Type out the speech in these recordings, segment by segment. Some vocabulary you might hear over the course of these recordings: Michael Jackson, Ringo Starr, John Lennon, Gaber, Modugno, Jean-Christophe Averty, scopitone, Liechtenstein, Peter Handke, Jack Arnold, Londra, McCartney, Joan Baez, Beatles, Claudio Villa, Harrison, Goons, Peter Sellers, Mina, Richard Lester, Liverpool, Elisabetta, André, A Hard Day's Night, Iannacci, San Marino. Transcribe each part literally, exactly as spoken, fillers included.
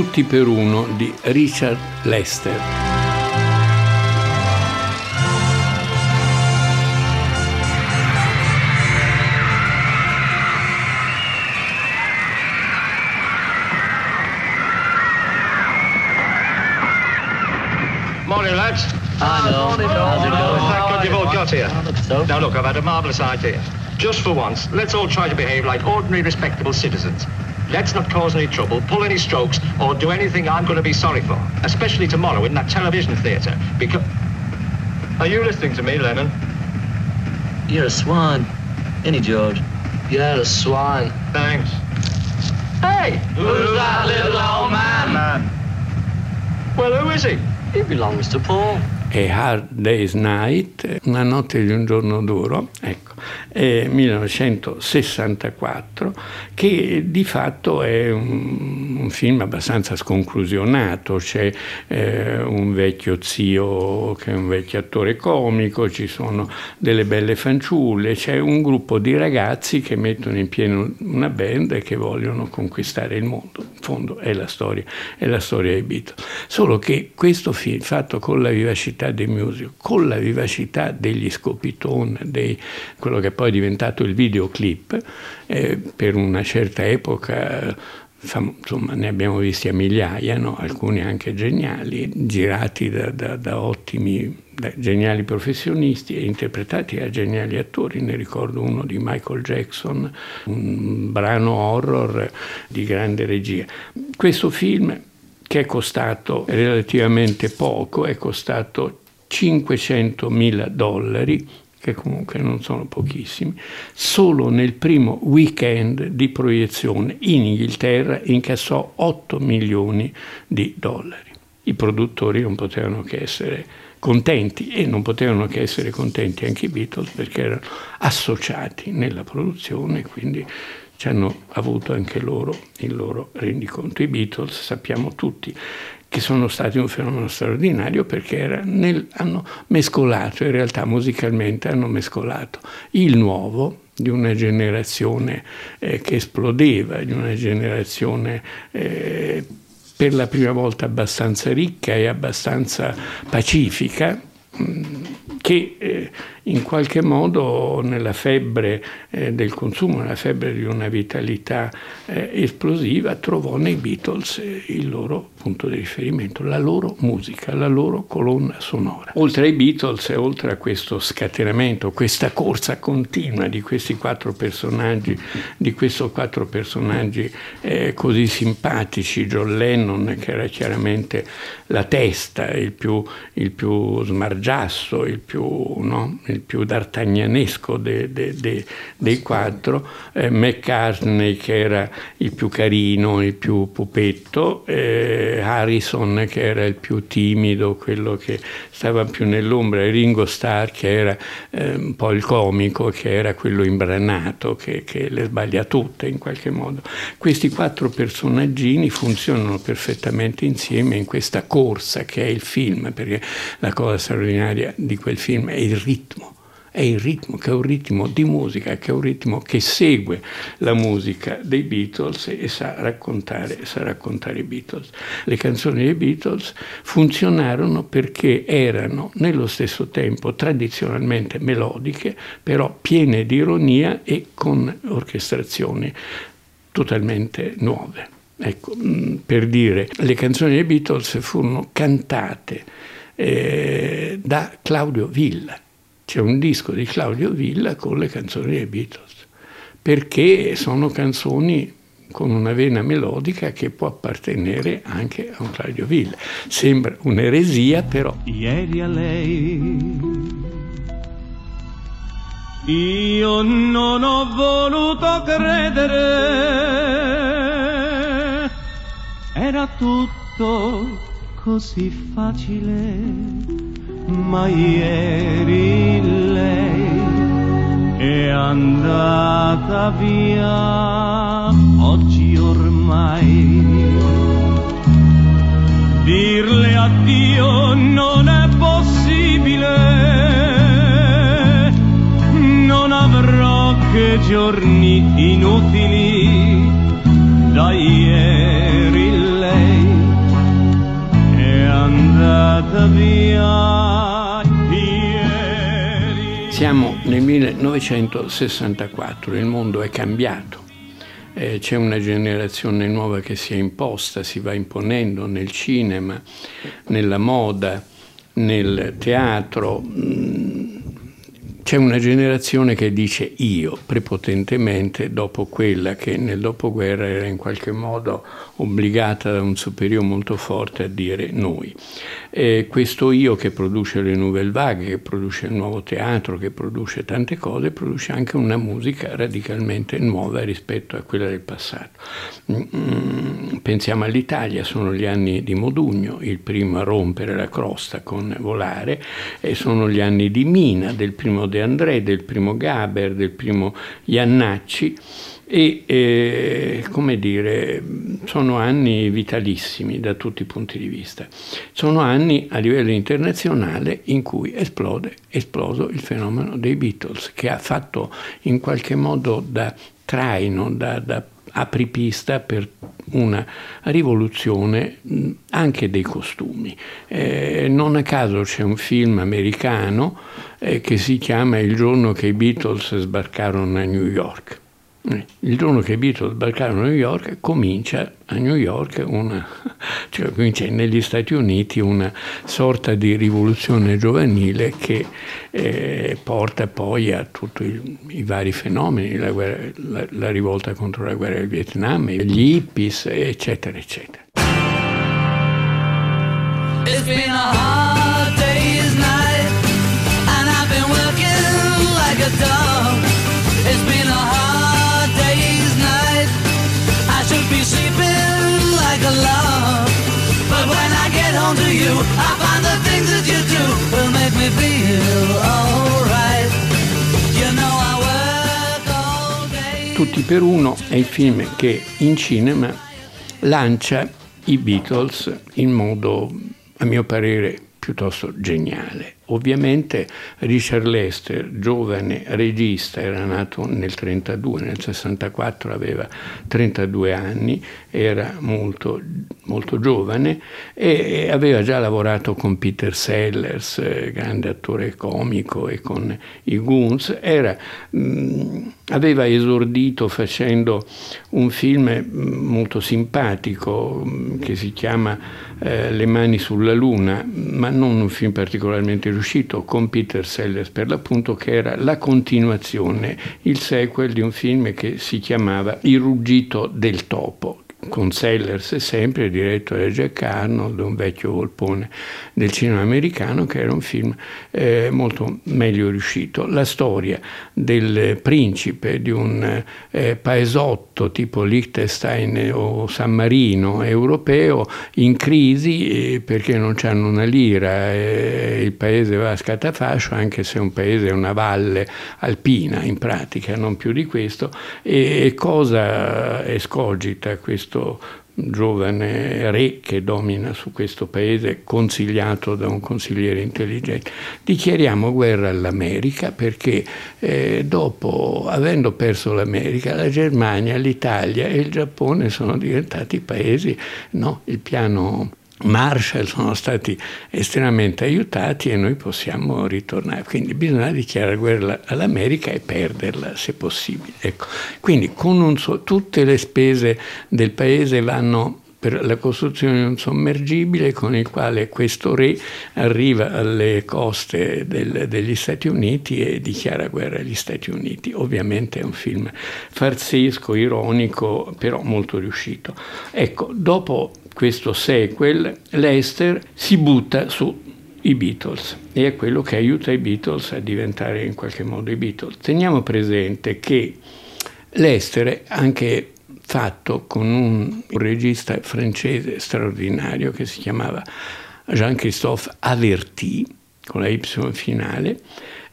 Tutti per uno di Richard Lester. Morning, lads. Hi, Noel. Morning, Noel. How's it going? Thank God you've all got here. So? Now, look, I've had a marvellous idea. Just for once, let's all try to behave like ordinary, respectable citizens. Let's not cause any trouble, pull any strokes, or do anything I'm going to be sorry for, especially tomorrow in that television theatre, because... Are you listening to me, Lennon? You're a swine. Any George. You're a swine. Thanks. Hey! Who's that little old man? Man. Well, who is he? He belongs to Paul. A Hard Day's Night, Una notte di un giorno duro, ecco, eh, millenovecentosessantaquattro, che di fatto è un, un film abbastanza sconclusionato. C'è eh, un vecchio zio che è un vecchio attore comico, ci sono delle belle fanciulle, c'è un gruppo di ragazzi che mettono in pieno una band e che vogliono conquistare il mondo. In fondo è la storia, è la storia dei Beatles. Solo che questo film, fatto con la vivacità dei music, con la vivacità degli scopitone, dei, quello che poi è diventato il videoclip, eh, per una certa epoca, fam- insomma, ne abbiamo visti a migliaia, no? Alcuni anche geniali, girati da, da, da ottimi, da geniali professionisti e interpretati da geniali attori. Ne ricordo uno di Michael Jackson, un brano horror di grande regia. Questo film, che è costato relativamente poco, è costato cinquecentomila dollari, che comunque non sono pochissimi, solo nel primo weekend di proiezione in Inghilterra incassò otto milioni di dollari. I produttori non potevano che essere contenti, e non potevano che essere contenti anche i Beatles, perché erano associati nella produzione, quindi ci hanno avuto anche loro il loro rendiconto. I Beatles sappiamo tutti che sono stati un fenomeno straordinario, perché era nel, hanno mescolato, in realtà musicalmente hanno mescolato il nuovo di una generazione eh, che esplodeva, di una generazione eh, per la prima volta abbastanza ricca e abbastanza pacifica, che eh, in qualche modo nella febbre eh, del consumo, nella febbre di una vitalità eh, esplosiva, trovò nei Beatles eh, il loro punto di riferimento, la loro musica, la loro colonna sonora. Oltre ai Beatles e oltre a questo scatenamento, questa corsa continua di questi quattro personaggi, di questi quattro personaggi eh, così simpatici, John Lennon, che era chiaramente la testa, il più, il più smargiasso, il più, no? Il più d'artagnanesco de, de, de, dei quattro, eh, McCartney, che era il più carino, il più pupetto, eh, Harrison, che era il più timido, quello che stava più nell'ombra, e Ringo Starr, che era eh, un po' il comico, che era quello imbranato, che, che le sbaglia tutte in qualche modo. Questi quattro personaggini funzionano perfettamente insieme in questa corsa che è il film, perché la cosa straordinaria di quel film è il ritmo, è il ritmo, che è un ritmo di musica, che è un ritmo che segue la musica dei Beatles e sa raccontare, sa raccontare i Beatles. Le canzoni dei Beatles funzionarono perché erano nello stesso tempo tradizionalmente melodiche, però piene di ironia e con orchestrazioni totalmente nuove. Ecco, per dire, le canzoni dei Beatles furono cantate eh, da Claudio Villa. C'è un disco di Claudio Villa con le canzoni dei Beatles, perché sono canzoni con una vena melodica che può appartenere anche a un Claudio Villa. Sembra un'eresia, però. Ieri a lei io non ho voluto credere. Era tutto così facile, ma ieri lei è andata via. Oggi ormai dirle addio non è possibile. Non avrò che giorni inutili da ieri lei. andata via ieri. Siamo nel millenovecentosessantaquattro, il mondo è cambiato. Eh, c'è una generazione nuova che si è imposta, si va imponendo nel cinema, nella moda, nel teatro. C'è una generazione che dice io, prepotentemente, dopo quella che nel dopoguerra era in qualche modo obbligata da un superiore molto forte a dire noi. E questo io che produce le Nouvelle Vague, che produce il nuovo teatro, che produce tante cose, produce anche una musica radicalmente nuova rispetto a quella del passato. Pensiamo all'Italia, sono gli anni di Modugno, il primo a rompere la crosta con Volare, e sono gli anni di Mina, del primo André, del primo Gaber, del primo Iannacci e eh, come dire, sono anni vitalissimi da tutti i punti di vista. Sono anni a livello internazionale in cui esplode, esploso il fenomeno dei Beatles, che ha fatto in qualche modo da traino, da, da apripista per una rivoluzione anche dei costumi. Eh, non a caso c'è un film americano eh, che si chiama Il giorno che i Beatles sbarcarono a New York. Eh, il giorno che i Beatles sbarcarono a New York comincia a New York, una, cioè comincia negli Stati Uniti una sorta di rivoluzione giovanile che eh, porta poi a tutti i vari fenomeni, la, guerra, la, la rivolta contro la guerra del Vietnam, gli hippies, eccetera, eccetera. It's been a hard day's night, and I've been working like a dog. It's been a hard day's night, I should be sleeping like a log. But when I get home to you, I find the things that you do will make me feel alright. You know I work all day. Tutti per uno è il film che in cinema lancia i Beatles in modo, a mio parere, piuttosto geniale. Ovviamente Richard Lester, giovane regista, era nato nel trentadue, nel sessantaquattro aveva trentadue anni, era molto, molto giovane e aveva già lavorato con Peter Sellers, grande attore comico, e con i Goons. Era, mh, aveva esordito facendo un film molto simpatico che si chiama eh, Le mani sulla luna, ma non un film particolarmente riuscito, con Peter Sellers per l'appunto, che era la continuazione, il sequel di un film che si chiamava Il ruggito del topo, con Sellers sempre, diretto da Jack Arnold, un vecchio volpone del cinema americano, che era un film eh, molto meglio riuscito. La storia del principe di un eh, paesotto tipo Liechtenstein o San Marino europeo in crisi eh, perché non c'hanno una lira, eh, il paese va a scatafascio, anche se un paese è una valle alpina in pratica, non più di questo, e, e cosa escogita questo giovane re che domina su questo paese, consigliato da un consigliere intelligente? Dichiariamo guerra all'America perché eh, dopo, avendo perso l'America, la Germania, l'Italia e il Giappone sono diventati paesi, no? Il piano Marshall sono stati estremamente aiutati e noi possiamo ritornare, quindi bisogna dichiarare guerra all'America e perderla se possibile. Ecco. Quindi con un so- tutte le spese del paese vanno per la costruzione di un sommergibile con il quale questo re arriva alle coste del, degli Stati Uniti e dichiara guerra agli Stati Uniti. Ovviamente è un film farsesco, ironico, però molto riuscito. Ecco, dopo questo sequel, Lester si butta su i Beatles e è quello che aiuta i Beatles a diventare in qualche modo i Beatles. Teniamo presente che Lester è anche fatto con un regista francese straordinario che si chiamava Jean-Christophe Averty, con la Y finale.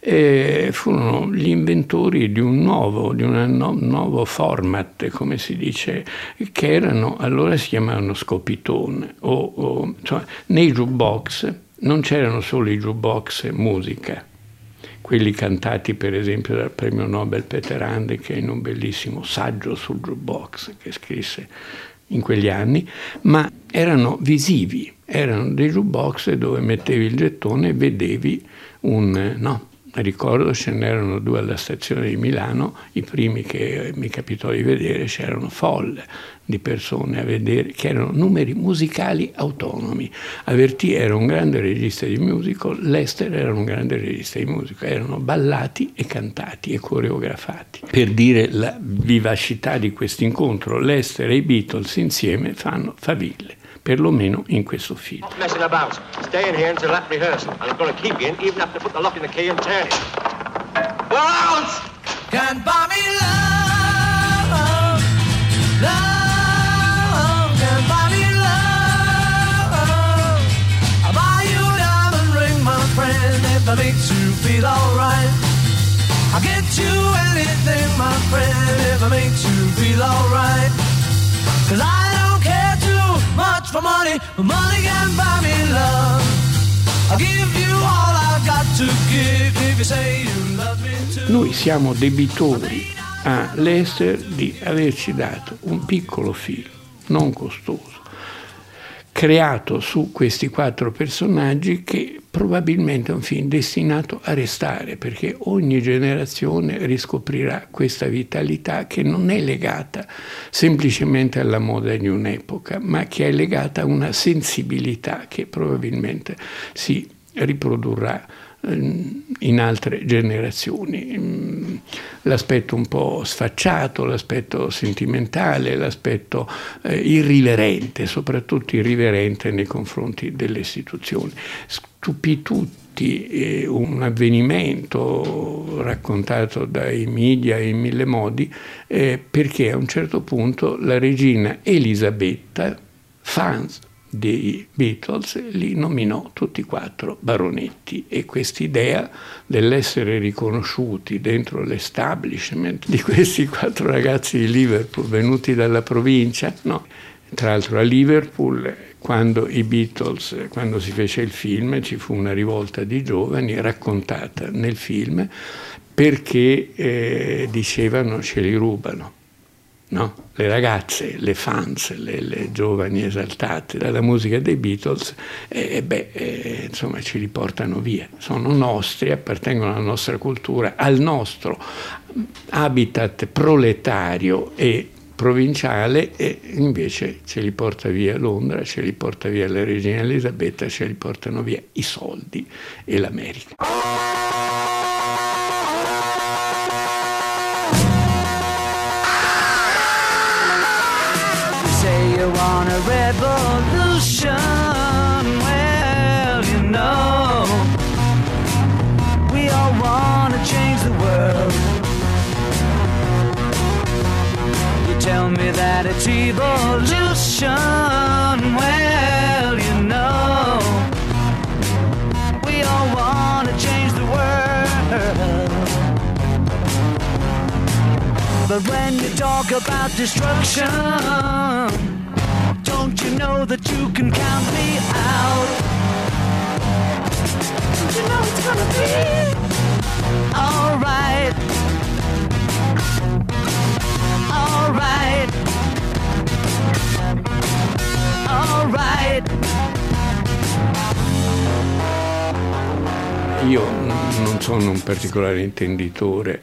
E furono gli inventori di un nuovo, di una no, nuovo format, come si dice, che erano, allora si chiamavano scopitone, o, o, insomma, nei jukebox non c'erano solo i jukebox musica, quelli cantati per esempio dal premio Nobel Peter Handke, che in un bellissimo saggio sul jukebox che scrisse in quegli anni, ma erano visivi, erano dei jukebox dove mettevi il gettone e vedevi un... no, ricordo ce n'erano due alla stazione di Milano, i primi che mi capitò di vedere c'erano folle di persone a vedere, che erano numeri musicali autonomi. Averty era un grande regista di musical, Lester era un grande regista di musical, erano ballati e cantati e coreografati. Per dire la vivacità di questo incontro, Lester e i Beatles insieme fanno faville, perlomeno in questo film. Much for money, but money can buy me love. I'll give you all I've got to give if you say you love me too. Noi siamo debitori a Lester di averci dato un piccolo film, non costoso, creato su questi quattro personaggi, che probabilmente è un film destinato a restare, perché ogni generazione riscoprirà questa vitalità che non è legata semplicemente alla moda di un'epoca, ma che è legata a una sensibilità che probabilmente si riprodurrà in altre generazioni. L'aspetto un po' sfacciato, l'aspetto sentimentale, l'aspetto eh, irriverente, soprattutto irriverente nei confronti delle istituzioni. Stupì tutti eh, un avvenimento raccontato dai media in mille modi, eh, perché a un certo punto la regina Elisabetta, fans dei Beatles, li nominò tutti quattro baronetti, e quest'idea dell'essere riconosciuti dentro l'establishment di questi quattro ragazzi di Liverpool venuti dalla provincia, no? Tra l'altro a Liverpool, quando i Beatles, quando si fece il film, ci fu una rivolta di giovani raccontata nel film, perché eh, dicevano ce li rubano. No? Le ragazze, le fans, le, le giovani esaltate dalla musica dei Beatles, eh, beh, eh, insomma, ci li portano via, sono nostri, appartengono alla nostra cultura, al nostro habitat proletario e provinciale, e invece ce li porta via Londra, ce li porta via la regina Elisabetta, ce li portano via i soldi e l'America. On a revolution, well, you know, we all want to change the world. You tell me that it's evolution, well, you know, we all want to change the world. But when you talk about destruction, don't you know that you can count me out? You know it's gonna be all right, all right, all right. Io non sono un particolare intenditore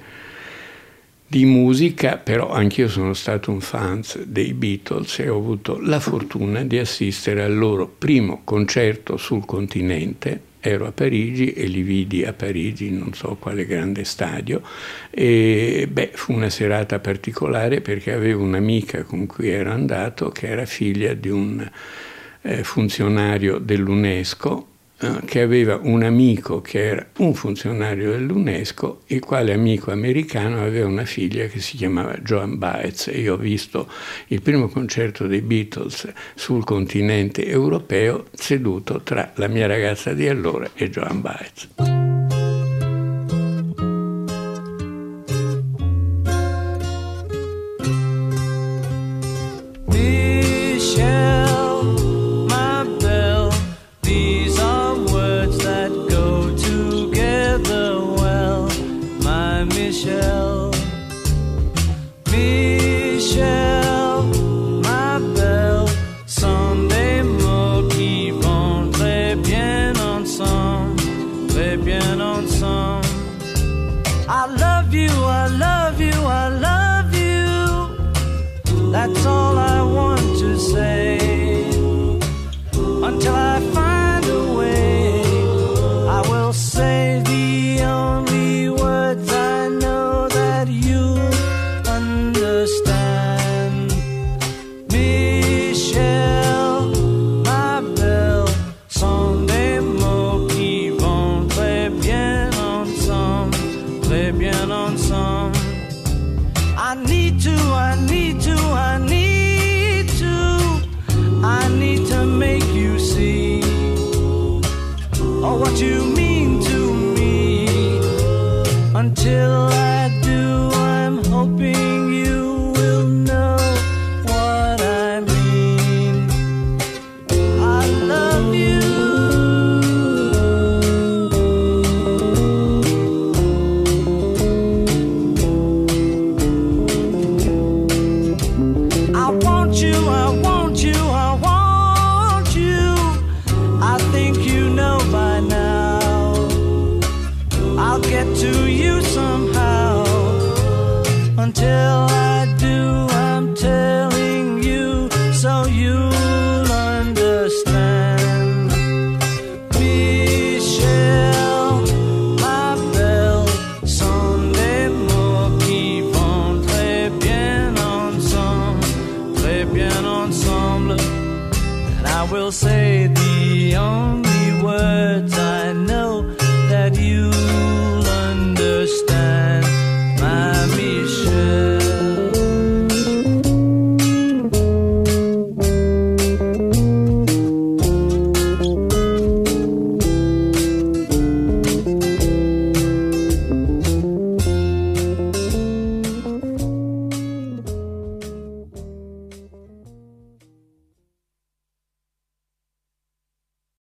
di musica, però anch'io sono stato un fan dei Beatles e ho avuto la fortuna di assistere al loro primo concerto sul continente. Ero a Parigi e li vidi a Parigi, non so quale grande stadio, e beh, fu una serata particolare perché avevo un'amica con cui ero andato che era figlia di un eh, funzionario dell'UNESCO, che aveva un amico che era un funzionario dell'UNESCO, il quale amico americano aveva una figlia che si chiamava Joan Baez, e io ho visto il primo concerto dei Beatles sul continente europeo seduto tra la mia ragazza di allora e Joan Baez. Michelle, Michelle, my best. love you, I love you, I love you. That's all I want to say. Until I find a way, I will say the only words I know that you understand. Michel, ma belle, sont des mots qui vont très bien ensemble, très bien ensemble. I need to, I need to, I need to, I need to make you. Oh, what you mean to me until I